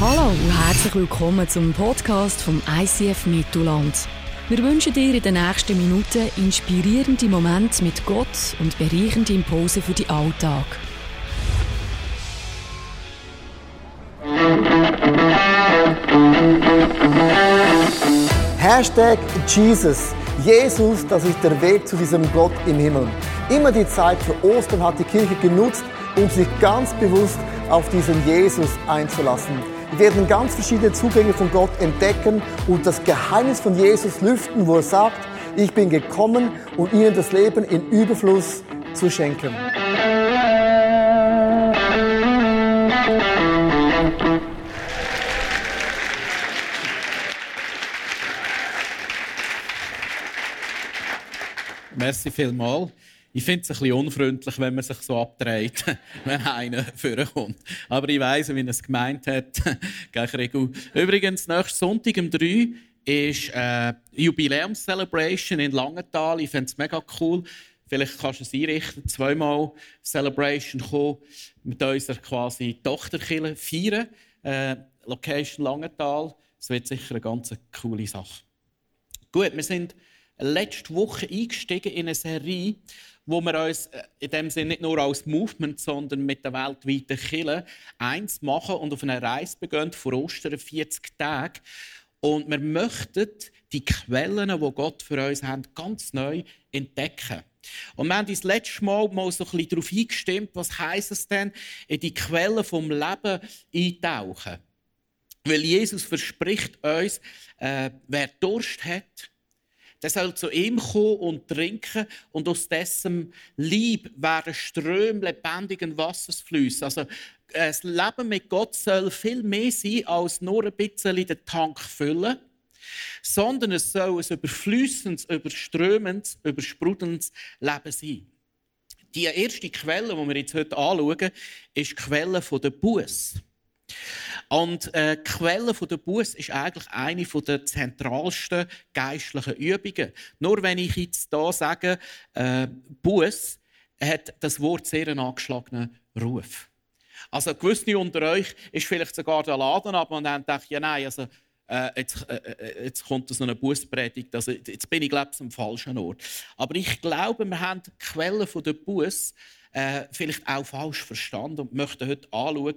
Hallo und herzlich willkommen zum Podcast vom ICF Mittelland. Wir wünschen dir in den nächsten Minuten inspirierende Momente mit Gott und bereichende Impulse für den Alltag. Hashtag Jesus. Jesus, das ist der Weg zu diesem Gott im Himmel. Immer die Zeit für Ostern hat die Kirche genutzt, um sich ganz bewusst auf diesen Jesus einzulassen. Wir werden ganz verschiedene Zugänge von Gott entdecken und das Geheimnis von Jesus lüften, wo er sagt, ich bin gekommen, um ihnen das Leben in Überfluss zu schenken. Merci vielmals. Ich finde es ein bisschen unfreundlich, wenn man sich so abdreht, wenn einer vorkommt. Aber ich weiss, wie er es gemeint hat. Übrigens, nächsten Sonntag um 3 ist Jubiläums-Celebration in Langenthal. Ich finde es mega cool. Vielleicht kannst du es einrichten, zweimal Celebration kommen, mit unserer quasi Tochterkirche feiern. Location Langenthal. Das wird sicher eine ganz coole Sache. Gut, wir sind letzte Woche eingestiegen in eine Serie, wo wir uns in dem Sinne nicht nur als Movement, sondern mit der weltweiten Kirche eins machen und auf eine Reise begehen, vor Ostern 40 Tage. Und wir möchten die Quellen, die Gott für uns hat, ganz neu entdecken. Und wir haben uns letztes Mal so ein bisschen darauf eingestimmt, was heisst es denn, in die Quellen des Lebens eintauchen. Weil Jesus verspricht uns, wer Durst hat, der soll zu ihm kommen und trinken und aus dessen Leib werden Ströme lebendigen Wassers fließen. Also, das Leben mit Gott soll viel mehr sein, als nur ein bisschen den Tank füllen, sondern es soll ein überflüssendes, überströmendes, übersprudelndes Leben sein. Die erste Quelle, die wir jetzt heute anschauen, ist die Quelle der Buße. Und die Quelle der Buße ist eigentlich eine der zentralsten geistlichen Übungen. Nur wenn ich jetzt hier sage, Buße hat das Wort sehr einen angeschlagenen Ruf. Also gewisse unter euch ist vielleicht sogar der Laden ab und haben gedacht, ja nein, also, jetzt kommt so eine Bußpredigt, also, jetzt bin ich glaube ich am falschen Ort. Aber ich glaube, wir haben die Quelle der Buße vielleicht auch falsch verstanden und möchten heute anschauen,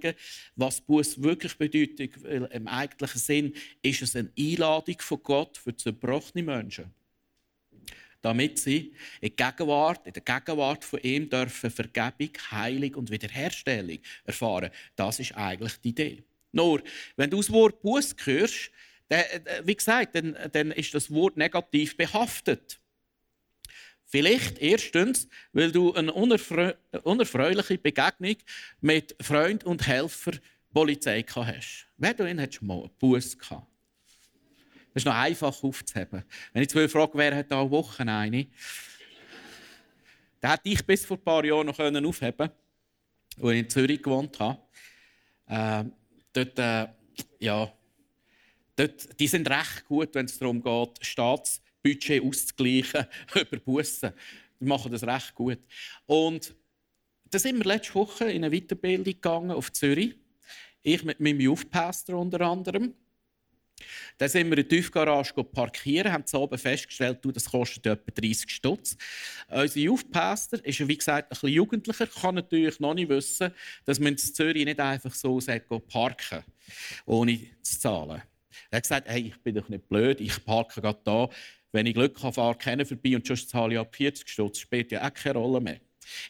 was Buße wirklich bedeutet. Weil im eigentlichen Sinn ist es eine Einladung von Gott für zerbrochene Menschen, damit sie in der Gegenwart von ihm dürfen Vergebung, Heilung und Wiederherstellung erfahren. Das ist eigentlich die Idee. Nur, wenn du das Wort Buße hörst, wie gesagt, dann ist das Wort negativ behaftet. Vielleicht erstens, weil du eine unerfreuliche Begegnung mit Freund und Helfer Polizei hast. Wer du ihn hat schon mal Buße gehabt? Das ist noch einfach aufzuheben. Wenn ich jetzt frage, wer hat da Wochen eine? Den hätte ich bis vor ein paar Jahren noch aufheben können, als ich in Zürich gewohnt habe. Dort, die sind recht gut, wenn es darum geht, Staatsbudget auszugleichen über Bussen. Die machen das recht gut. Und da sind wir letzte Woche in eine Weiterbildung gegangen auf Zürich. Ich mit meinem Youth Pastor unter anderem. Dann sind wir in die Tiefgarage parkieren, haben oben festgestellt, das kostet etwa 30 Stutz. Unser Youth Pastor ist, wie gesagt, ein bisschen jugendlicher, kann natürlich noch nicht wissen, dass man in Zürich nicht einfach so parken ohne zu zahlen. Er hat gesagt, hey, ich bin doch nicht blöd, ich parke gerade da. Wenn ich Glück habe, fahre keiner vorbei und sonst zahle ich ab 40 Stutz. Spielt ja auch keine Rolle mehr.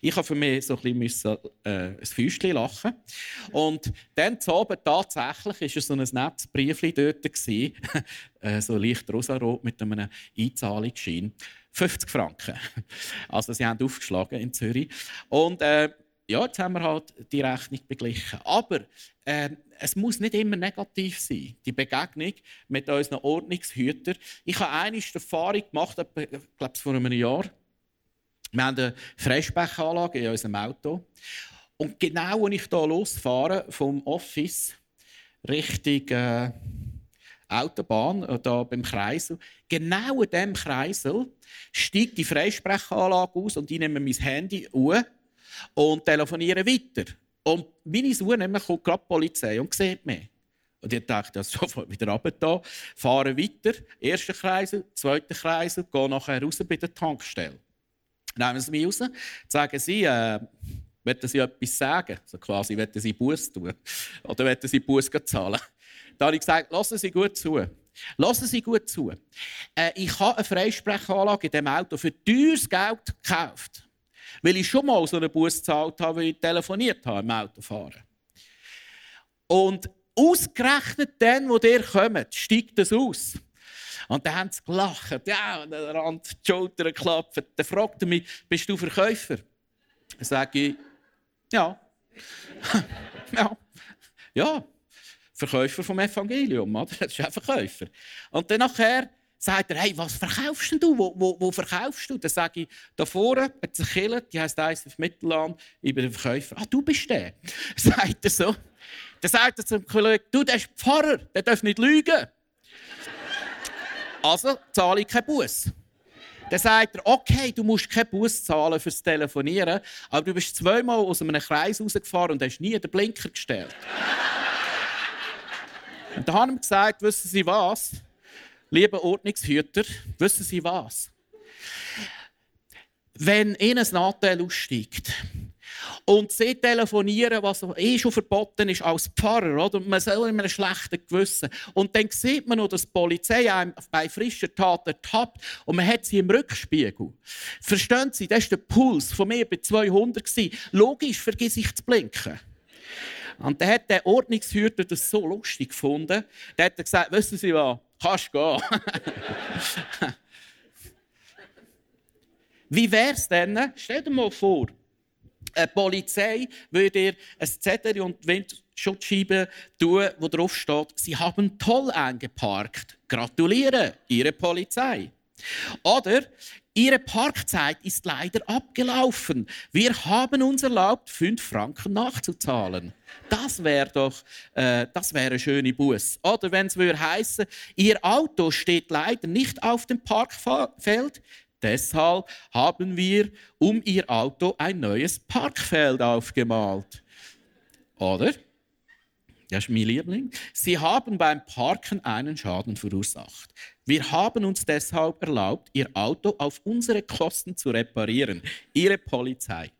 Ich musste für mich so ein bisschen ein Fäustchen lachen. Und dann zu Abend tatsächlich war so ein nettes Briefchen dort, so leicht rosarot mit einem Einzahlungsschein. 50 Franken. Also sie haben aufgeschlagen in Zürich. Und jetzt haben wir halt die Rechnung beglichen. Aber es muss nicht immer negativ sein, die Begegnung mit unseren Ordnungshütern. Ich habe einmal die Erfahrung gemacht, ich glaube vor einem Jahr. Wir haben eine Freisprechanlage in unserem Auto. Und genau, als ich hier losfahre, vom Office Richtung Autobahn, da beim Kreisel, genau in diesem Kreisel steigt die Freisprechanlage aus und ich nehme mein Handy an und telefoniere weiter. Und meine Uhr kommt gerade die Polizei und sieht mich. Und ich dachte, das sofort wieder runter, fahre weiter, erster Kreisel, zweiter Kreisel, gehe nachher raus bei der Tankstelle. Nehmen sie mich raus, sagen sie, wollen sie etwas sagen? Also quasi, wollen sie Buß tun? Oder wollen sie Buß zahlen? Da habe ich gesagt, hören Sie gut zu. Hören Sie gut zu. Ich habe eine Freisprechanlage in diesem Auto für teures Geld gekauft, weil ich schon mal so einen Buß gezahlt habe, weil ich telefoniert habe im Autofahren. Und ausgerechnet dann, wo ihr kommt, steigt das aus. Und dann haben sie gelacht, ja, und dann haben die Schulter geklappt. Dann fragte mich, bist du Verkäufer? Dann sage ich, ja. Ja. Ja, Verkäufer vom Evangelium, oder? Das ist ein Verkäufer. Und dann nachher sagt er, hey, was verkaufst denn du? Wo verkaufst du? Dann sage ich, da vorne hat es eine Kirche, die heisst ICF Mittelland, ich bin der Verkäufer. Ah, du bist der? Sagt er so. Dann sagt er zum Kollegen, du, der ist Pfarrer, der darf nicht lügen. Also zahle ich keinen Buß. Dann sagt er, okay, du musst keinen Buß zahlen fürs Telefonieren, aber du bist zweimal aus einem Kreis rausgefahren und hast nie den Blinker gestellt. Und dann haben wir gesagt, wissen Sie was? Liebe Ordnungshüter, wissen Sie was? Wenn Ihnen ein Anteil aussteigt, und sie telefonieren, was eh schon verboten ist als Pfarrer, oder? Man soll immer ein schlechtes Gewissen. Und dann sieht man noch, dass die Polizei einem bei frischer Tat ertappt und man hat sie im Rückspiegel. Verstehen Sie, das war der Puls von mir bei 200. Logisch, vergiss ich zu blinken. Und dann hat der Ordnungshüter das so lustig gefunden, der hat gesagt, wissen Sie was, kannst gehen. Wie wäre es denn, stell dir mal vor, eine Polizei würde ihr ein Zettel und Windschutzscheibe tun, wo drauf steht, sie haben toll eingeparkt. Gratuliere, Ihre Polizei. Oder Ihre Parkzeit ist leider abgelaufen. Wir haben uns erlaubt, 5 Franken nachzuzahlen. Das wäre doch das wäre eine schöne Busse. Oder wenn es heissen würde, Ihr Auto steht leider nicht auf dem Parkfeld. Deshalb haben wir um Ihr Auto ein neues Parkfeld aufgemalt. Oder? Das ist mein Liebling. Sie haben beim Parken einen Schaden verursacht. Wir haben uns deshalb erlaubt, Ihr Auto auf unsere Kosten zu reparieren. Ihre Polizei.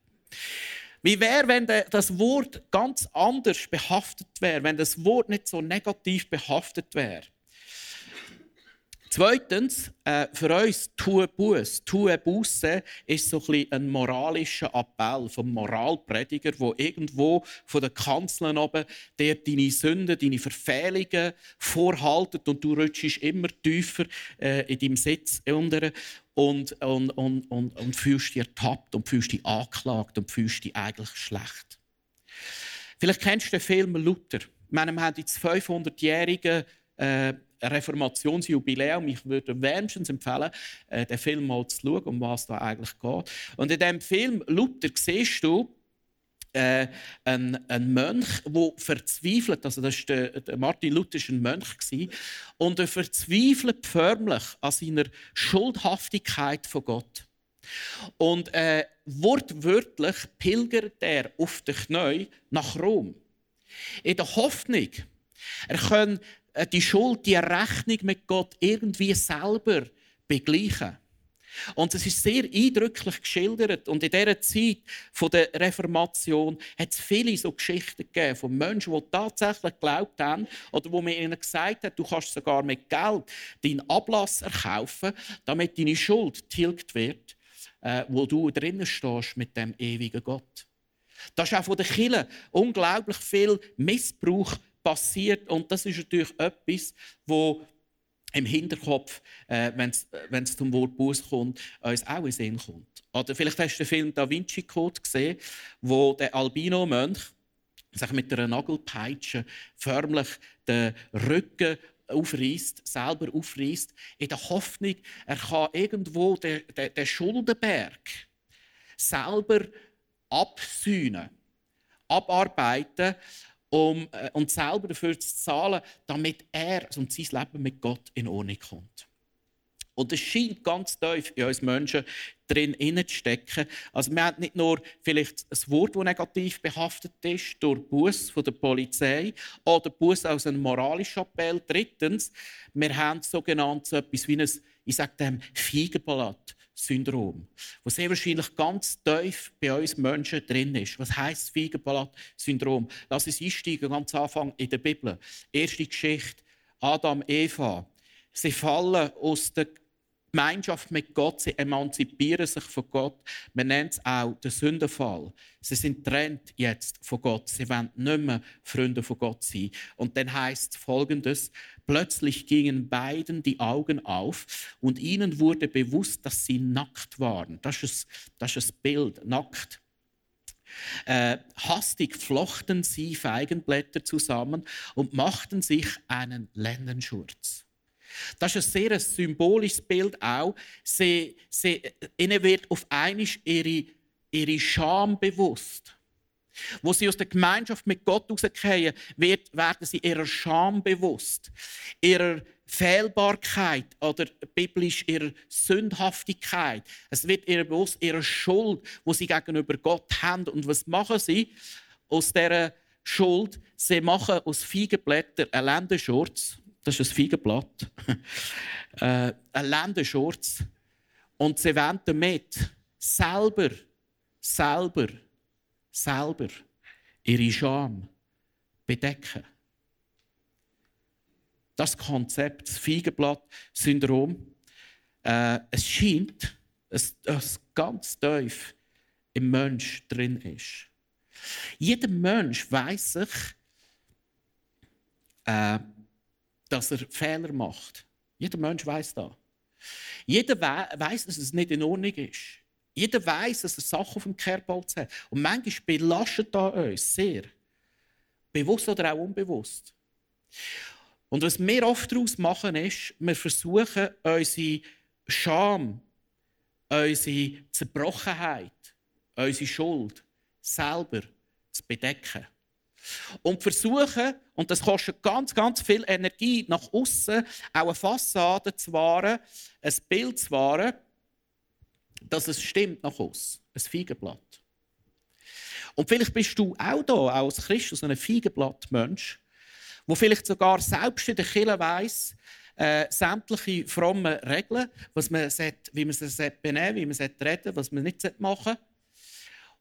Wie wäre, wenn das Wort ganz anders behaftet wäre, wenn das Wort nicht so negativ behaftet wäre? Zweitens, für uns tue Busse ist so ein moralischer Appell vom Moralprediger, der irgendwo von der Kanzel oben der deine Sünden, deine Verfehlungen vorhaltet und du rutschst immer tiefer in deinem Sitz unter und fühlst dich ertappt und fühlst dich angeklagt und fühlst dich eigentlich schlecht. Vielleicht kennst du den Film Luther. Wir haben jetzt 500-jährige Reformationsjubiläum. Ich würde wärmstens empfehlen, den Film mal zu schauen, um was da eigentlich geht. Und in diesem Film Luther siehst du einen Mönch, der verzweifelt, also das war der Martin Luther, ein Mönch, und er verzweifelt förmlich an seiner Schuldhaftigkeit von Gott. Und wortwörtlich pilgert er auf den Knien nach Rom. In der Hoffnung, er könne die Schuld, die Rechnung mit Gott irgendwie selber begleichen. Und es ist sehr eindrücklich geschildert. Und in dieser Zeit der Reformation hat es viele so Geschichten gegeben von Menschen, die tatsächlich geglaubt haben oder wo man ihnen gesagt hat, du kannst sogar mit Geld deinen Ablass erkaufen, damit deine Schuld tilgt wird, wo du drinnen stehst mit dem ewigen Gott. Da ist auch von der Kirche unglaublich viel Missbrauch passiert. Und das ist natürlich etwas, wo im Hinterkopf, wenn es zum Wort Buß kommt, uns auch in den Sinn kommt. Oder vielleicht hast du den Film «Da Vinci Code» gesehen, wo der Albino-Mönch sich mit einer Nagelpeitsche förmlich den Rücken selber aufreisst, in der Hoffnung, er kann irgendwo den Schuldenberg selber absühnen, abarbeiten, und selber dafür zu zahlen, damit er und sein Leben mit Gott in Ordnung kommt. Und es scheint ganz tief in uns Menschen drin zu stecken. Also wir haben nicht nur vielleicht ein Wort, das negativ behaftet ist, durch Buss von der Polizei oder Buss aus einem moralischen Appell. Drittens, wir haben sogenannt so etwas wie ein, ich sage dem, Feigenblatt-Syndrom, das sehr wahrscheinlich ganz tief bei uns Menschen drin ist. Was heisst Feigenblatt-Syndrom? Lass uns einsteigen, ganz am Anfang in der Bibel. Erste Geschichte, Adam, Eva. Sie fallen aus der Gemeinschaft mit Gott, sie emanzipieren sich von Gott. Man nennt es auch den Sündenfall. Sie sind getrennt jetzt von Gott. Sie wollen nicht mehr Freunde von Gott sein. Und dann heisst es Folgendes: Plötzlich gingen beiden die Augen auf und ihnen wurde bewusst, dass sie nackt waren. Das ist ein Bild, nackt. Hastig flochten sie Feigenblätter zusammen und machten sich einen Lendenschurz. Das ist ein sehr symbolisches Bild auch. Ihnen wird auf einmal ihre Scham bewusst. Wo sie aus der Gemeinschaft mit Gott rauskommen, werden sie ihrer Scham bewusst. Ihrer Fehlbarkeit oder biblisch ihrer Sündhaftigkeit. Es wird ihnen bewusst, ihrer Schuld, die sie gegenüber Gott haben. Und was machen sie aus dieser Schuld? Sie machen aus Feigenblättern einen Lendenschurz. Das ist ein Feigenblatt. Ein Lendenschurz. Und sie wollen damit selber ihre Scham bedecken. Das Konzept, das Feigenblatt-Syndrom, es scheint, dass es ganz tief im Mensch drin ist. Jeder Mensch weiss sich, dass er Fehler macht. Jeder Mensch weiss das. Jeder weiss, dass es nicht in Ordnung ist. Jeder weiss, dass er Sachen auf dem Kerbholz hat. Und manchmal belastet das uns sehr. Bewusst oder auch unbewusst. Und was wir oft daraus machen, ist, wir versuchen, unsere Scham, unsere Zerbrochenheit, unsere Schuld selber zu bedecken. Und versuchen, und das kostet ganz, ganz viel Energie, nach außen auch eine Fassade zu wahren, ein Bild zu wahren, dass es stimmt nach außen. Ein Feigenblatt. Und vielleicht bist du auch da, auch als Christus, ein Feigenblattmensch, der vielleicht sogar selbst in der Kirche weiss, sämtliche fromme Regeln, was man wie man sich benehmen, wie man reden, was man nicht machen.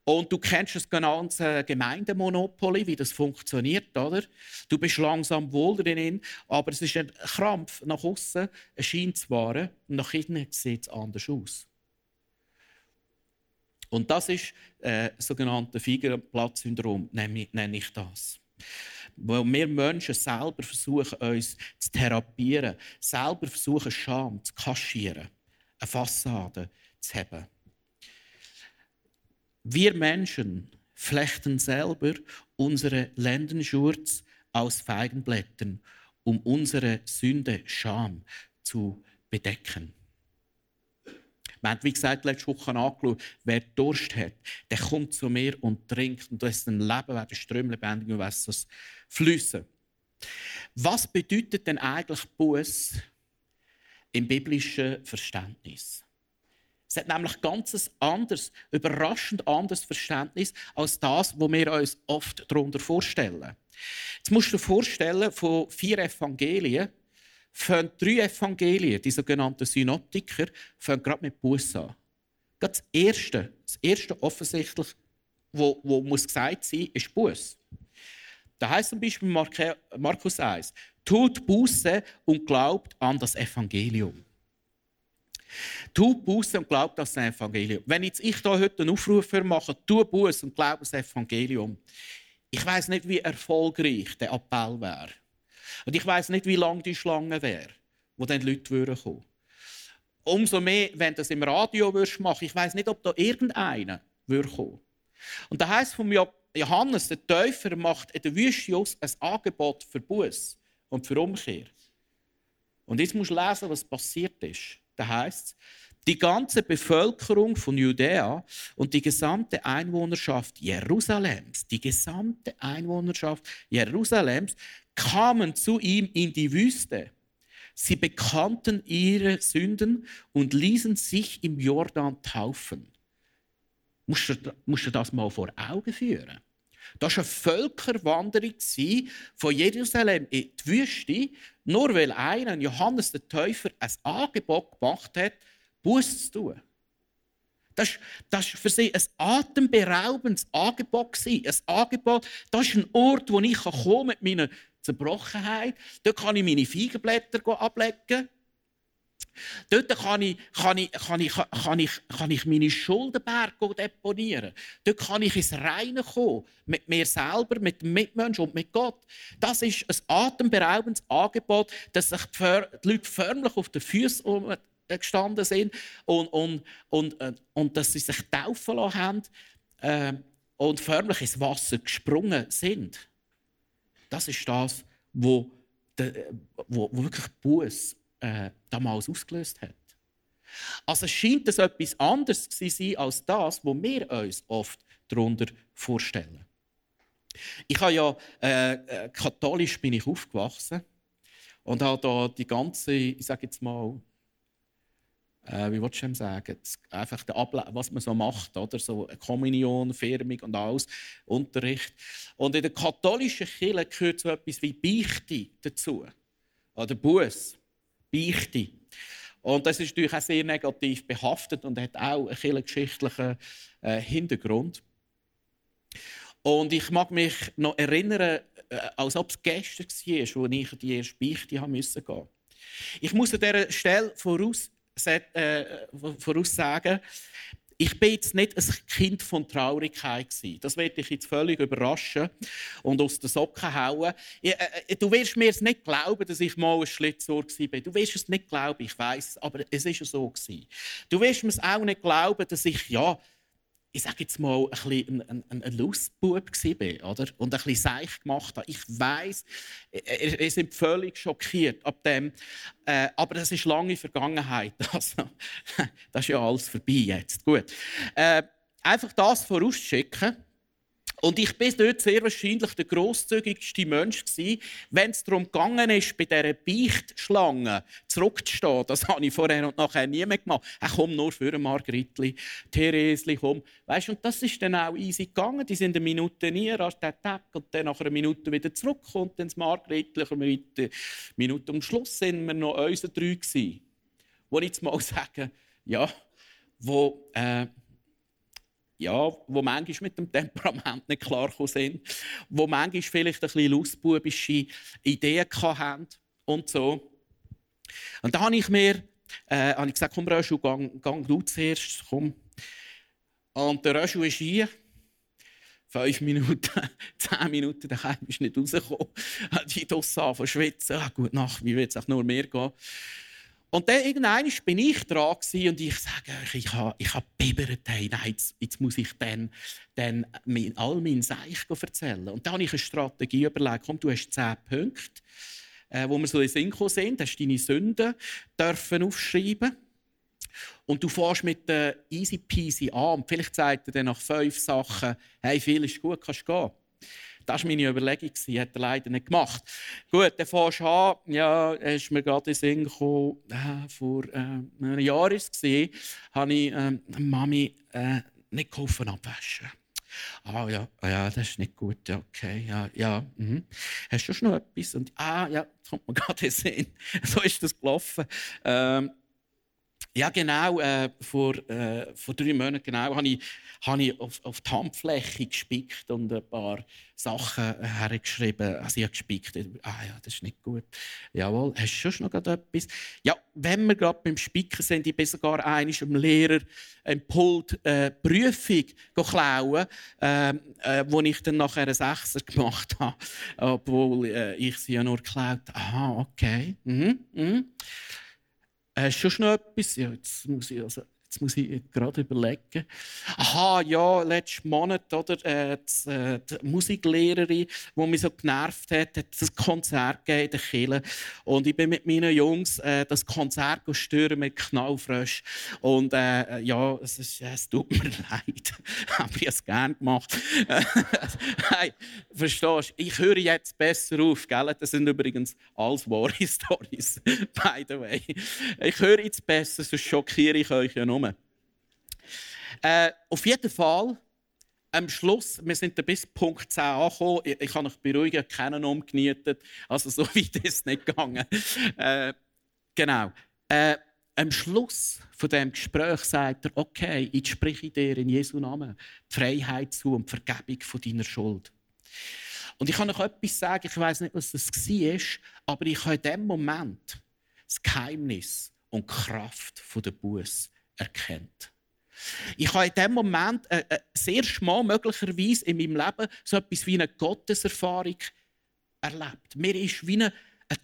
Und du kennst das ganze Gemeindemonopoly, wie das funktioniert, oder? Du bist langsam wohl drin, aber es ist ein Krampf nach außen, es scheint zu wahren, und nach innen sieht es anders aus. Und das ist das sogenannte Feigenblatt-Syndrom, nenne ich das. Weil wir Menschen selber versuchen, uns zu therapieren, selber versuchen, Scham zu kaschieren, eine Fassade zu haben. Wir Menschen flechten selber unsere Lendenschurz aus Feigenblättern, um unsere Sünde Scham zu bedecken. Wir haben, wie gesagt, letzte Woche angeschaut, wer Durst hat, der kommt zu mir und trinkt. Und dessen Leben werden Ströme lebendigen Wasser fließen. Was bedeutet denn eigentlich Buß im biblischen Verständnis? Es hat nämlich ganz anderes, überraschend anderes Verständnis als das, was wir uns oft darunter vorstellen. Jetzt musst du dir vorstellen, von 4 Evangelien fangen 3 Evangelien, die sogenannten Synoptiker, gerade mit Buße an. Gerade das erste offensichtlich, was gesagt sein muss, ist Buße. Da heisst zum Beispiel Markus 1, tut Buße und glaubt an das Evangelium. Tu Buße und glaub das Evangelium. Wenn jetzt ich da heute einen Aufruf mache, tu Buße und glaub das Evangelium. Ich weiss nicht, wie erfolgreich der Appell wäre. Und ich weiss nicht, wie lang die Schlange wäre, wo dann Leute kommen würden. Umso mehr, wenn du das im Radio machen würdest, ich weiss nicht, ob da irgendeiner kommen würde. Und da heisst von Johannes der Täufer macht in der Wüste ein Angebot für Buße und für Umkehr. Und jetzt musst du lesen, was passiert ist. Da heisst es, die ganze Bevölkerung von Judäa und die gesamte Einwohnerschaft Jerusalems, kamen zu ihm in die Wüste, Sie bekannten ihre Sünden und ließen sich im Jordan taufen. Musst du das mal vor Augen führen. Das war eine Völkerwanderung von Jerusalem in die Wüste, nur weil einer, Johannes der Täufer, ein Angebot gemacht hat, Buße zu tun. Das war für sie ein atemberaubendes Angebot. Ein Angebot, das ist ein Ort, wo ich komme mit meiner Zerbrochenheit. Dort kann ich meine Feigenblätter ablegen. Dort kann ich meine Schuldenberge deponieren. Dort kann ich ins Reine kommen. Mit mir selber, mit dem Mitmenschen und mit Gott. Das ist ein atemberaubendes Angebot, dass sich die Leute förmlich auf den Füßen gestanden sind und dass sie sich taufen lassen haben und förmlich ins Wasser gesprungen sind. Das ist das, wo wirklich Buße damals ausgelöst hat. Also scheint es etwas anderes zu sein als das, was wir uns oft darunter vorstellen. Ich habe ja katholisch bin ich aufgewachsen und habe da die ganze, ich sage jetzt mal, wie willst du dem sagen? Einfach der Ablauf, was man so macht, oder? So Kommunion, Firmung und alles, Unterricht. Und in der katholischen Kirche gehört so etwas wie Beichte dazu. Oder Buße, Beichte. Und das ist natürlich auch sehr negativ behaftet und hat auch einen kirchengeschichtlichen Hintergrund. Und ich mag mich noch erinnern, als ob es gestern war, als ich die erste Beichte gehen musste. Ich muss an dieser Stelle voraussagen, ich war jetzt nicht ein Kind von Traurigkeit. Das werde dich jetzt völlig überraschen und aus den Socken hauen. Du wirst mir es nicht glauben, dass ich mal ein Schlitzohr war. Du wirst es nicht glauben, ich weiss, aber es war so. Du wirst mir es auch nicht glauben, dass ich, ja, ich sage jetzt mal, ein Lustbub war, oder? Und ein bisschen seich gemacht habe. Ich weiss, ihr seid völlig schockiert ab dem. Aber das ist lange Vergangenheit. Also, das ist ja alles vorbei jetzt. Gut. Einfach das vorausschicken. Und ich war dort sehr wahrscheinlich der grosszügigste Mensch, wenn es darum ging, bei dieser Beichtschlange zurückzustehen. Das habe ich vorher und nachher nie mehr gemacht. Komm nur für Margritli, Theresli, komm. Weißt, und das ist dann auch easy gegangen. Die sind eine Minute hier, und dann nach einer Minute wieder zurück. Und dann das Margritli, eine Minute am Schluss sind wir noch unsere drei gewesen. Wo ich jetzt mal sagen, ja, wo manchmal mit dem Temperament nicht klargekommen sind, wo manchmal vielleicht ein bisschen lustbubische Ideen hatten und so. Und da habe ich mir gesagt, komm Röschu, gang du zuerst, komm. Und der Röschu ist hier. 5 Minuten, 10 Minuten, daheim ist nicht rausgekommen. Die Dosse anfangen zu schwitzen. Gute Nacht, wie wird es nur mehr gehen? Und dann irgendwann bin ich dran und ich sage, ich habe bibbert, hey, nein, jetzt muss ich dann all meinen Seich erzählen. Und dann habe ich eine Strategie überlegt, komm, du hast 10 Punkte, wo wir so in Sinn gekommen sind, hast deine Sünden dürfen aufschreiben. Und du fährst mit der easy peasy an. Vielleicht sagt er dann nach 5 Sachen, hey, viel ist gut, kannst gehen. Das war meine Überlegung, hat er leider nicht gemacht. Gut, dann fährst du an, ja, ist mir gerade in den Sinn gekommen, vor einem Jahr war es, habe ich Mami nicht geholfen abwaschen. Ah ja, das ist nicht gut, okay, ja. Mhm. Hast du schon noch etwas? Und, ja, das kommt mir gerade in den Sinn. So ist das gelaufen. Ja, genau, vor 3 Monaten genau, habe ich auf die Handfläche gespickt und ein paar Sachen hergeschrieben. Also ich habe gespickt. Ja, das ist nicht gut. Jawohl, hast du schon noch etwas? Ja, wenn wir gerade beim Spicken sind, ich bin sogar einmal dem Lehrer im Pult Prüfung geklaut, wo ich dann nachher einen 6er gemacht habe, obwohl ich sie ja nur geklaut habe. Aha, okay. Mhm. Schon noch etwas? Ja, jetzt muss ich also jetzt muss ich gerade überlegen. Aha, ja, letzten Monat, oder, die Musiklehrerin, die mich so genervt hat, hat das Konzert gegeben in der Kirche. Und ich bin mit meinen Jungs das Konzert gestürmt mit Knallfrösch. Und ja, es tut mir leid. Habe ich es gerne gemacht. Hey, verstehst du? Ich höre jetzt besser auf, gell? Das sind übrigens alles wahre Storys, by the way. Ich höre jetzt besser, sonst schockiere ich euch ja nur. Auf jeden Fall, am Schluss, wir sind bis Punkt 10 angekommen. Ich kann euch beruhigen, keinen umgenietet. Also so weit ist es nicht gegangen. Genau. Am Schluss von diesem Gespräch sagt er, okay, jetzt spreche ich dir in Jesu Namen die Freiheit zu und die Vergebung von deiner Schuld. Und ich kann euch etwas sagen, ich weiss nicht, was das war, aber ich habe in diesem Moment das Geheimnis und die Kraft der Buße erkannt. Ich habe in diesem Moment sehr schmal möglicherweise in meinem Leben so etwas wie eine Gotteserfahrung erlebt. Mir ist wie eine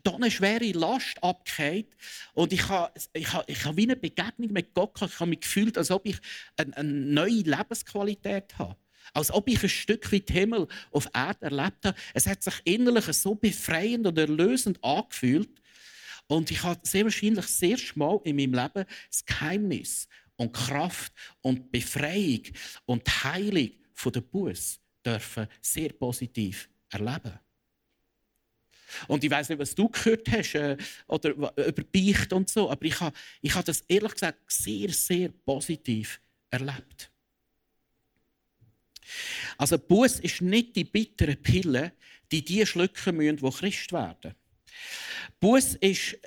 tonnenschwere Last abgefallen. Und ich habe wie eine Begegnung mit Gott gehabt. Ich habe mich gefühlt, als ob ich eine neue Lebensqualität habe. Als ob ich ein Stück weit Himmel auf Erde erlebt habe. Es hat sich innerlich so befreiend und erlösend angefühlt. Und ich habe sehr wahrscheinlich sehr schmal in meinem Leben das Geheimnis und Kraft und Befreiung und Heilung von der Buße dürfen sehr positiv erleben. Und ich weiss nicht, was du gehört hast oder über Beicht und so, aber ich habe das ehrlich gesagt sehr, sehr positiv erlebt. Also Buße ist nicht die bittere Pille, die schlucken müssen, die Christ werden. Buße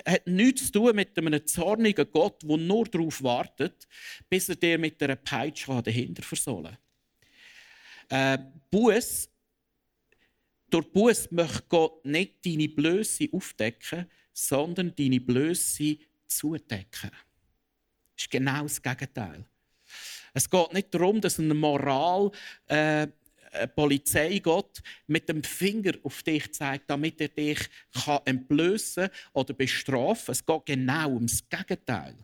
hat nichts zu tun mit einem zornigen Gott, der nur darauf wartet, bis er dir mit einer Peitsche dahinter versohlen kann. Durch Buße möchte Gott nicht deine Blöße aufdecken, sondern deine Blöße zudecken. Das ist genau das Gegenteil. Es geht nicht darum, dass ein Polizeigott mit dem Finger auf dich zeigt, damit er dich entblößen oder bestrafen kann. Es geht genau ums Gegenteil.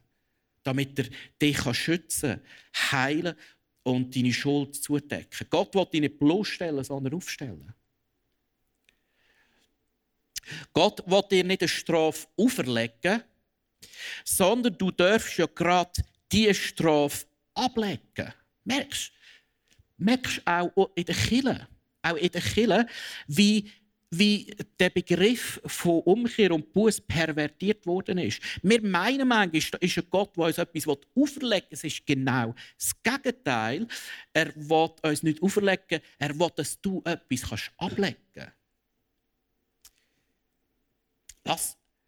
Damit er dich schützen kann, heilen und deine Schuld zudecken. Gott will dich nicht bloßstellen, sondern aufstellen. Gott will dir nicht eine Strafe auferlegen, sondern du darfst ja gerade diese Strafe ablegen. Merkst auch in der Kirche, wie der Begriff von Umkehr und Buße pervertiert worden ist. Wir meinen manchmal, ist ein Gott, der uns etwas auferlegen will. Es ist genau das Gegenteil. Er will uns nicht auferlegen, er will, dass du etwas ablegen kannst.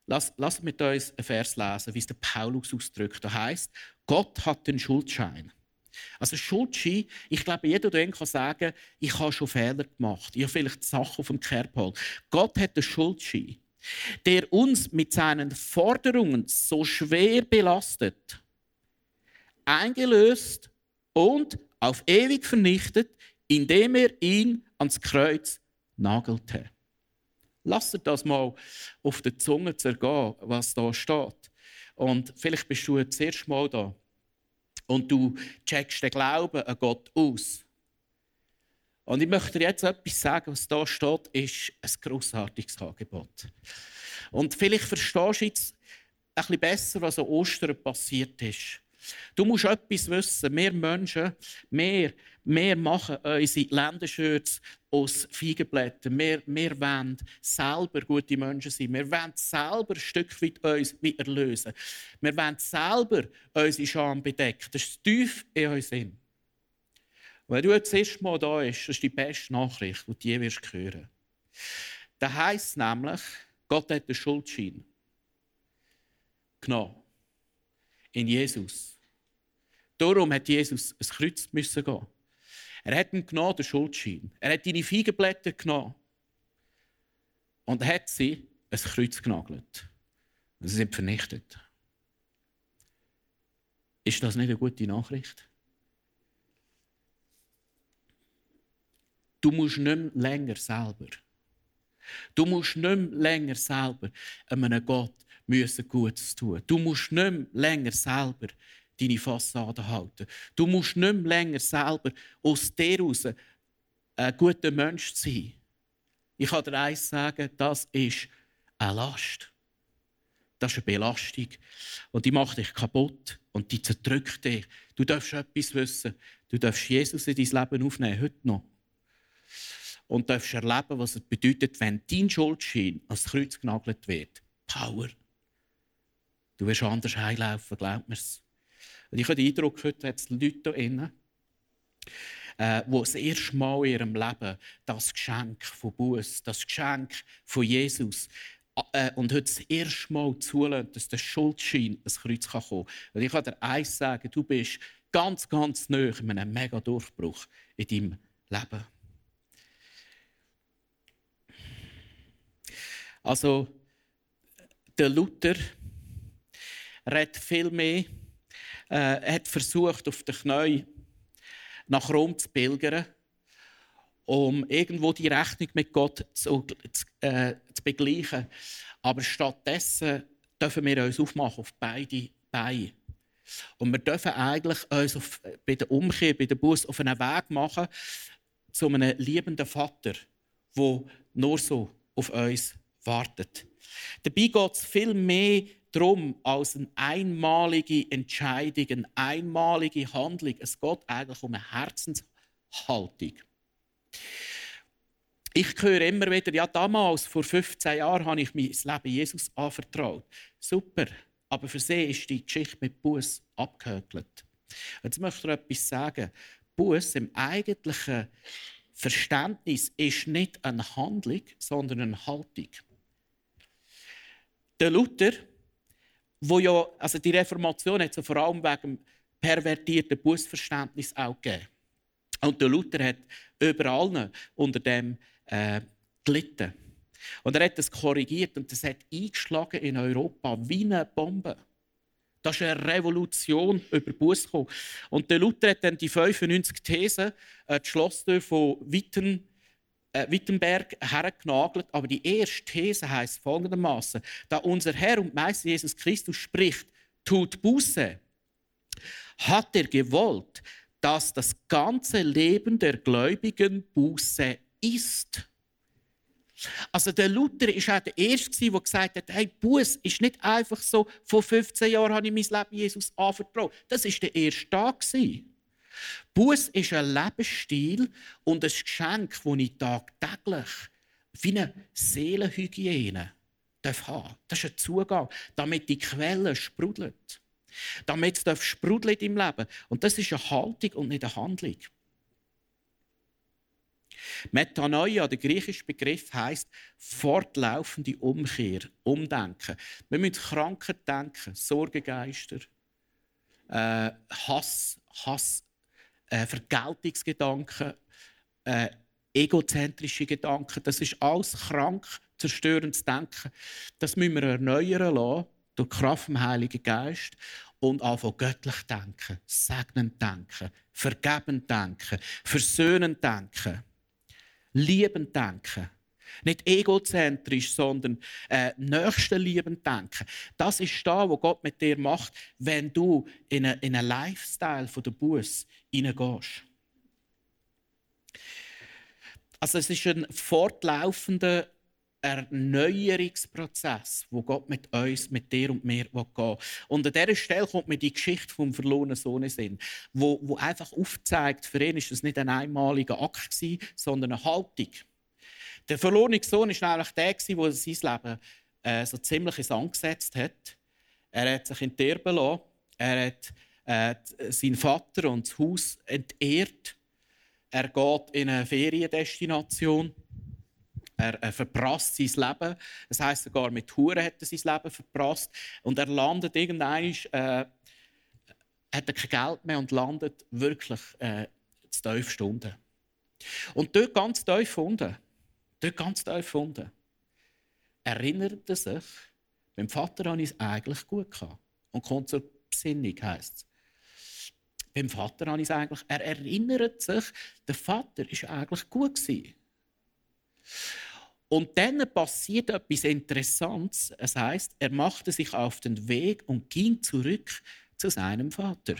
Lass mit uns einen Vers lesen, wie es der Paulus ausdrückt. Da heisst, Gott hat den Schuldschein. Also Schuldschein, ich glaube, jeder kann sagen, ich habe schon Fehler gemacht. Ich habe vielleicht Sachen auf dem Kerbholz. Gott hat den Schuldschein, der uns mit seinen Forderungen so schwer belastet, eingelöst und auf ewig vernichtet, indem er ihn ans Kreuz nagelte. Lass dir das mal auf der Zunge zergehen, was da steht. Und vielleicht bist du jetzt erst mal da und du checkst den Glauben an Gott aus. Und ich möchte dir jetzt etwas sagen, was da steht, ist ein grossartiges Angebot. Und vielleicht verstehst du jetzt ein bisschen besser, was an Ostern passiert ist. Du musst etwas wissen. Wir Menschen, wir machen unsere Lendenschürze aus Feigenblättern. Wir wollen selber gute Menschen sein. Wir wollen selber ein Stück weit uns erlösen. Wir wollen selber unsere Scham bedecken. Das ist tief in uns drin. Wenn du jetzt das erste Mal da bist, das ist die beste Nachricht, die du je wirst hören. Das heisst nämlich, Gott hat den Schuldschein. Genau. In Jesus. Darum musste Jesus ans Kreuz gehen. Er hat ihm genommen, den Schuldschein. Er hat deine Feigenblätter genommen. Und er hat sie ans Kreuz genagelt. Und sie sind vernichtet. Ist das nicht eine gute Nachricht? Du musst nicht länger selber. Du musst nicht länger selber einem Gott Gutes tun. Du musst nicht länger selber deine Fassade halten. Du musst nicht mehr länger selber aus dir heraus ein guter Mensch sein. Ich kann dir eins sagen, das ist eine Last. Das ist eine Belastung. Und die macht dich kaputt und die zerdrückt dich. Du darfst etwas wissen. Du darfst Jesus in dein Leben aufnehmen, heute noch. Und darfst erleben, was es bedeutet, wenn dein Schuldschein ans Kreuz genagelt wird. Power. Du wirst anders heimlaufen, glaub mir's. Und ich habe den Eindruck, heute hat es Leute hier, die das erste Mal in ihrem Leben das Geschenk von Buß, das Geschenk von Jesus, und heute das erste Mal zulassen, dass der Schuldschein ans Kreuz kommen kann. Und ich kann dir eins sagen, du bist ganz, ganz nahe in einem mega Durchbruch in deinem Leben. Also, der Luther hat viel mehr, hat versucht, auf den Knien nach Rom zu pilgern, um irgendwo die Rechnung mit Gott zu begleichen. Aber stattdessen dürfen wir uns aufmachen auf beide Beine. Und wir dürfen eigentlich uns bei der Umkehr, bei der Buße auf einen Weg machen zu einem liebenden Vater, der nur so auf uns wartet. Dabei geht es viel mehr darum, als eine einmalige Entscheidung, eine einmalige Handlung. Es geht eigentlich um eine Herzenshaltung. Ich höre immer wieder, ja, damals, vor 15 Jahren, habe ich mein Leben Jesus anvertraut. Super, aber für sie ist die Geschichte mit Buß abgehökelt. Jetzt möchte ich etwas sagen. Buß im eigentlichen Verständnis ist nicht eine Handlung, sondern eine Haltung. Der Luther, wo ja, also die Reformation hat es ja vor allem wegen dem pervertierten Bußverständnis auch gegeben. Und der Luther hat überall unter dem gelitten. Und er hat das korrigiert und das hat eingeschlagen in Europa wie eine Bombe. Das ist eine Revolution über Buß gekommen. Und der Luther hat dann die 95 Thesen die Schlosstür von Wittenberg hergenagelt. Aber die erste These heisst folgendermaßen: Da unser Herr und Meister Jesus Christus spricht, tut Buße, hat er gewollt, dass das ganze Leben der Gläubigen Buße ist. Also der Luther war auch der Erste, der gesagt hat, hey, Buße ist nicht einfach so, vor 15 Jahren habe ich mein Leben Jesus anvertraut. Das war der erste Tag. Buße ist ein Lebensstil und ein Geschenk, das ich tagtäglich wie eine Seelenhygiene haben darf. Das ist ein Zugang, damit die Quelle sprudelt. Damit es sprudeln in deinem Leben. Und das ist eine Haltung und nicht eine Handlung. Metanoia, der griechische Begriff, heisst fortlaufende Umkehr, Umdenken. Wir müssen kranker denken, Sorgengeister, Hass, Vergeltungsgedanken, egozentrische Gedanken. Das ist alles krank, zerstörendes Denken. Das müssen wir erneuern lassen durch die Kraft des Heiligen Geist und anfangen göttlich denken, segnend denken, vergebend denken, versöhnend denken. Liebend denken. Nicht egozentrisch, sondern nächstenliebend denken. Das ist das, was Gott mit dir macht, wenn du in einen Lifestyle der Buße hineingehst. Also es ist ein fortlaufender Erneuerungsprozess, wo Gott mit uns, mit dir und mir gehen will. Und an dieser Stelle kommt mir die Geschichte vom verlorenen Sohn in Sinn, wo einfach aufzeigt, für ihn war das nicht ein einmaliger Akt, sondern eine Haltung. Der verlorene Sohn war nämlich der, der sein Leben so ziemlich ins Sand gesetzt hat. Er hat sich enterben lassen, er hat seinen Vater und das Haus entehrt, er geht in eine Feriendestination. Er verprasst sein Leben. Das heisst, sogar mit Huren hat er sein Leben verprasst. Und er landet irgendwann, hat er kein Geld mehr und landet wirklich zu tief Stunden. Und dort ganz tief unten, erinnert er sich, beim Vater hatte ich es eigentlich gut gehabt. Und kommt zur Besinnung, heisst es. Beim Vater hatte ich es eigentlich. Er erinnert sich, der Vater war eigentlich gut gewesen. Und dann passiert etwas Interessantes. Es heisst, er machte sich auf den Weg und ging zurück zu seinem Vater.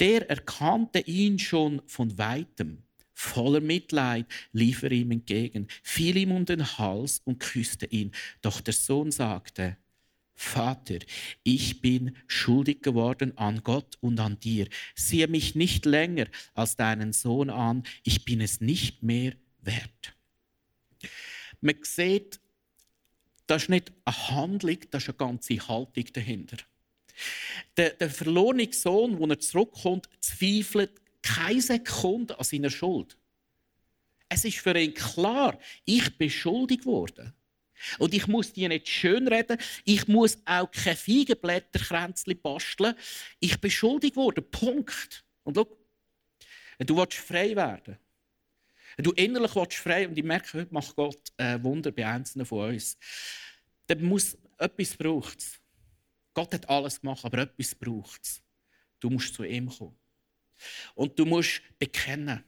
Der erkannte ihn schon von Weitem. Voller Mitleid lief er ihm entgegen, fiel ihm um den Hals und küsste ihn. Doch der Sohn sagte: Vater, ich bin schuldig geworden an Gott und an dir. Siehe mich nicht länger als deinen Sohn an. Ich bin es nicht mehr wert. Man sieht, das ist nicht eine Handlung, das ist eine ganze Haltung dahinter. Der verlorene Sohn, als er zurückkommt, zweifelt keine Sekunde an seiner Schuld. Es ist für ihn klar, ich bin schuldig geworden. Und ich muss die nicht schönreden, ich muss auch keine Feigenblätterkränzchen basteln. Ich bin schuldig geworden, Punkt. Und schau, wenn du frei werden willst, wenn du innerlich frei werden willst, und ich merke, heute macht Gott Wunder bei einzelnen von uns, dann muss etwas braucht. Gott hat alles gemacht, aber etwas braucht es. Du musst zu ihm kommen. Und du musst bekennen,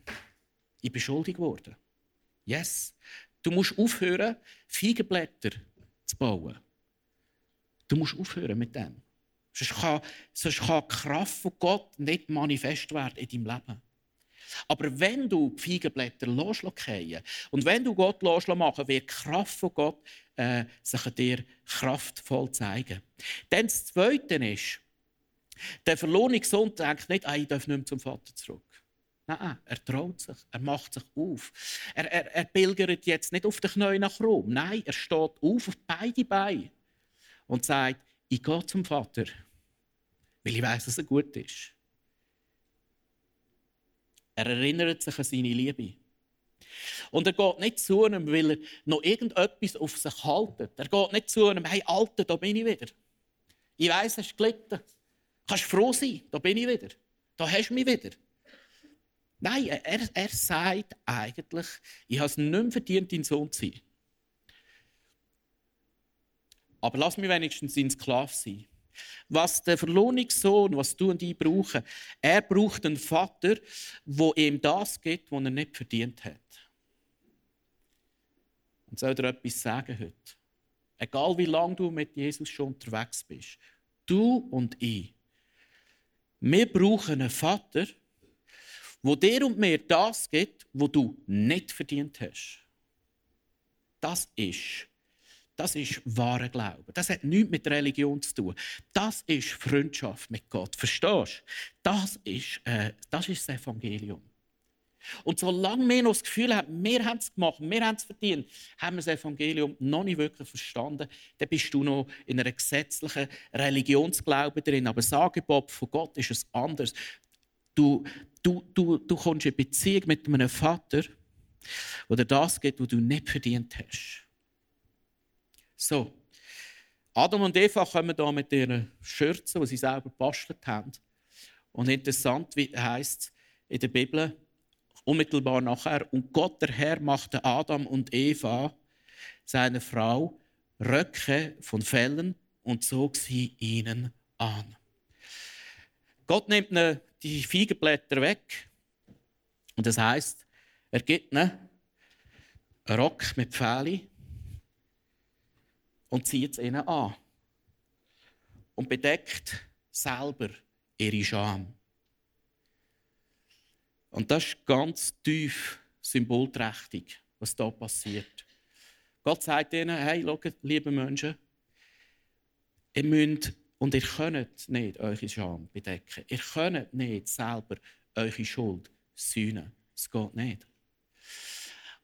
ich bin schuldig geworden. Yes. Du musst aufhören, Feigenblätter zu bauen. Du musst aufhören mit dem. Sonst kann die Kraft von Gott nicht manifest werden in deinem Leben. Aber wenn du die Feigenblätter loslassen und wenn du Gott loslassen, wird die Kraft von Gott sich dir kraftvoll zeigen. Dann das Zweite ist, der verlorene Sohn denkt nicht, ich darf nicht mehr zum Vater zurück. Nein, er traut sich, er macht sich auf. Er pilgert jetzt nicht auf den Knien nach Rom. Nein, er steht auf beide Beine und sagt, ich gehe zum Vater, weil ich weiss, dass er gut ist. Er erinnert sich an seine Liebe. Und er geht nicht zu einem, weil er noch irgendetwas auf sich haltet. Er geht nicht zu einem, hey Alter, da bin ich wieder. Ich weiss, du hast gelitten. Kannst froh sein, da bin ich wieder. Da hast du mich wieder. Nein, er sagt eigentlich, ich habe es nicht mehr verdient, dein Sohn zu sein. Aber lass mich wenigstens dein Sklave sein. Was der verlorene Sohn, was du und ich brauchen, er braucht einen Vater, der ihm das gibt, was er nicht verdient hat. Und soll dir etwas sagen heute? Egal wie lange du mit Jesus schon unterwegs bist, du und ich, wir brauchen einen Vater, wo dir und mir das gibt, was du nicht verdient hast. Das ist wahrer Glaube. Das hat nichts mit Religion zu tun. Das ist Freundschaft mit Gott. Verstehst du? Das ist das Evangelium. Und solange wir noch das Gefühl haben, wir haben es gemacht, wir haben es verdient, haben wir das Evangelium noch nicht wirklich verstanden, dann bist du noch in einer gesetzlichen Religionsglaube drin. Aber das Angebot von Gott ist es anders. Du kommst in Beziehung mit einem Vater, der dir das gibt, was du nicht verdient hast. So, Adam und Eva kommen hier mit ihren Schürzen, die sie selber gebastelt haben. Und interessant heisst es in der Bibel, unmittelbar nachher, und Gott, der Herr, machte Adam und Eva, seine Frau, Röcke von Fellen und zog sie ihnen an. Gott nimmt die Feigenblätter weg. Und das heisst, er gibt ihnen einen Rock mit Pfählen und zieht es ihnen an. Und bedeckt selber ihre Scham. Und das ist ganz tief symbolträchtig, was da passiert. Gott sagt ihnen, hey, schaut, liebe Menschen, ihr müsst und ihr könnt nicht eure Scham bedecken. Ihr könnt nicht selber eure Schuld sühnen. Es geht nicht.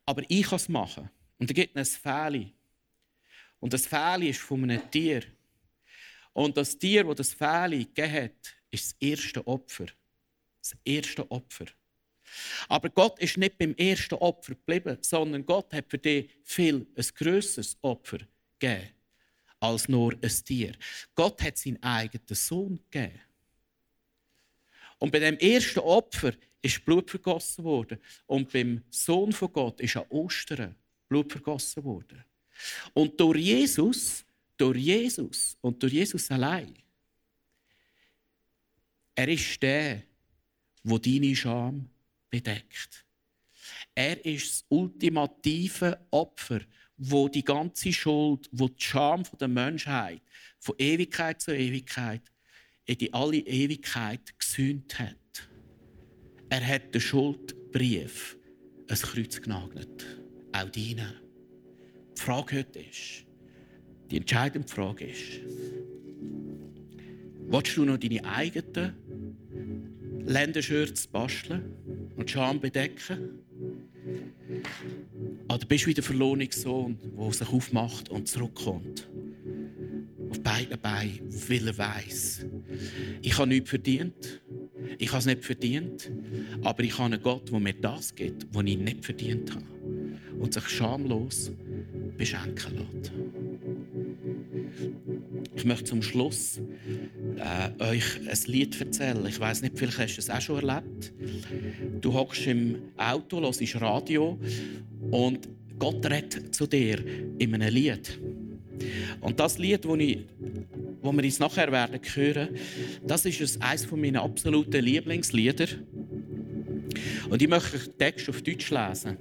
Aber ich kann es machen. Und da gibt es ein Fähli. Und das Fähli ist von einem Tier. Und das Tier, das das Fähli gegeben hat, ist das erste Opfer. Das erste Opfer. Aber Gott ist nicht beim ersten Opfer geblieben, sondern Gott hat für dich viel ein grösseres Opfer gegeben als nur ein Tier. Gott hat seinen eigenen Sohn gegeben. Und bei dem ersten Opfer ist Blut vergossen worden. Und beim Sohn von Gott ist an Ostern Blut vergossen worden. Und durch Jesus und durch Jesus allein, er ist der, der deine Scham bedeckt. Er ist das ultimative Opfer, wo die ganze Schuld, wo die Scham der Menschheit von Ewigkeit zu Ewigkeit in die alle Ewigkeit gesühnt hat. Er hat den Schuldbrief ein Kreuz genagelt. Auch deine. Die Frage heute ist, die entscheidende Frage ist, willst du noch deine eigenen Lendenschürze basteln und Scham bedecken? Oder bist du wie der Verlohnungssohn, der sich aufmacht und zurückkommt? Auf beiden Beinen, weil er weiss, ich habe nichts verdient. Ich habe es nicht verdient, aber ich habe einen Gott, der mir das gibt, was ich nicht verdient habe. Und sich schamlos beschenken lässt. Ich möchte zum Schluss euch ein Lied erzählen. Ich weiss nicht, vielleicht hast du es auch schon erlebt. Du hockst im Auto, hörst Radio und Gott redet zu dir in einem Lied. Und das Lied, das wir jetzt nachher hören werden, das ist eines meiner absoluten Lieblingslieder. Und ich möchte den Text auf Deutsch lesen.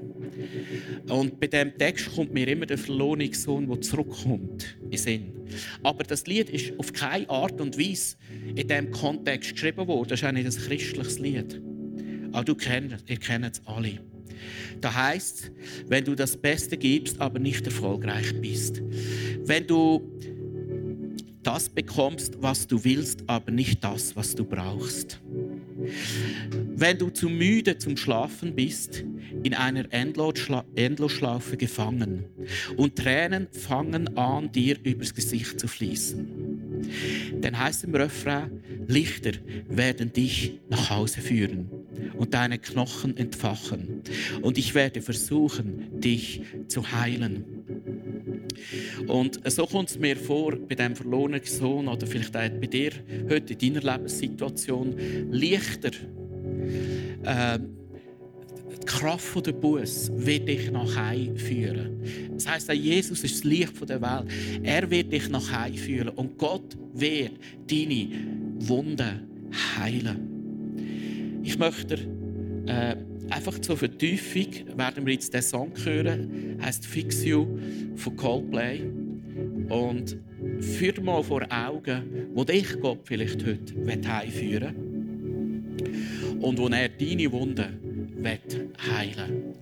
Und bei diesem Text kommt mir immer der Verlohnungssohn, der zurückkommt, in Sinn. Aber das Lied ist auf keine Art und Weise in diesem Kontext geschrieben worden. Das ist auch nicht ein christliches Lied. Aber ihr kennt es alle. Da heisst es, wenn du das Beste gibst, aber nicht erfolgreich bist. Wenn du das bekommst, was du willst, aber nicht das, was du brauchst. Wenn du zu müde zum Schlafen bist, in einer Endlosschlaufe gefangen und Tränen fangen an, dir übers Gesicht zu fließen. Dann heisst im Refrain, Lichter werden dich nach Hause führen und deine Knochen entfachen und ich werde versuchen, dich zu heilen. Und so kommt es mir vor, bei diesem verlorenen Sohn oder vielleicht auch bei dir heute in deiner Lebenssituation, Lichter, die Kraft der Buße wird dich nach Hause führen. Das heisst, Jesus ist das Licht der Welt. Er wird dich nach Hause führen und Gott wird deine Wunden heilen. Ich möchte einfach zur Vertiefung, werden wir jetzt den Song hören, heisst «Fix You» von Coldplay. Und führ mal vor Augen, wo dich Gott vielleicht heute heimführen will und wo er deine Wunden heilen will.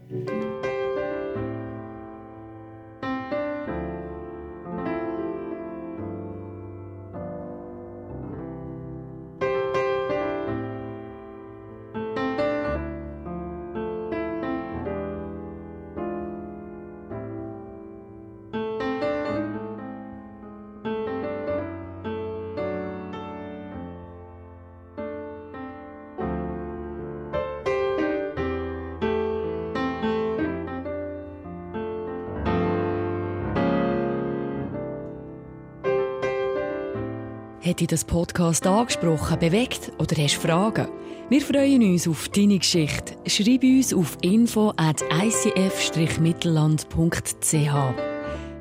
Hat dich das Podcast angesprochen, bewegt oder hast Fragen? Wir freuen uns auf deine Geschichte. Schreib uns auf info@icf-mittelland.ch.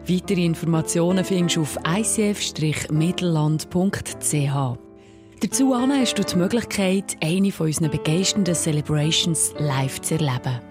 Weitere Informationen findest du auf icf-mittelland.ch. Dazu hast du die Möglichkeit, eine unserer begeisternden Celebrations live zu erleben.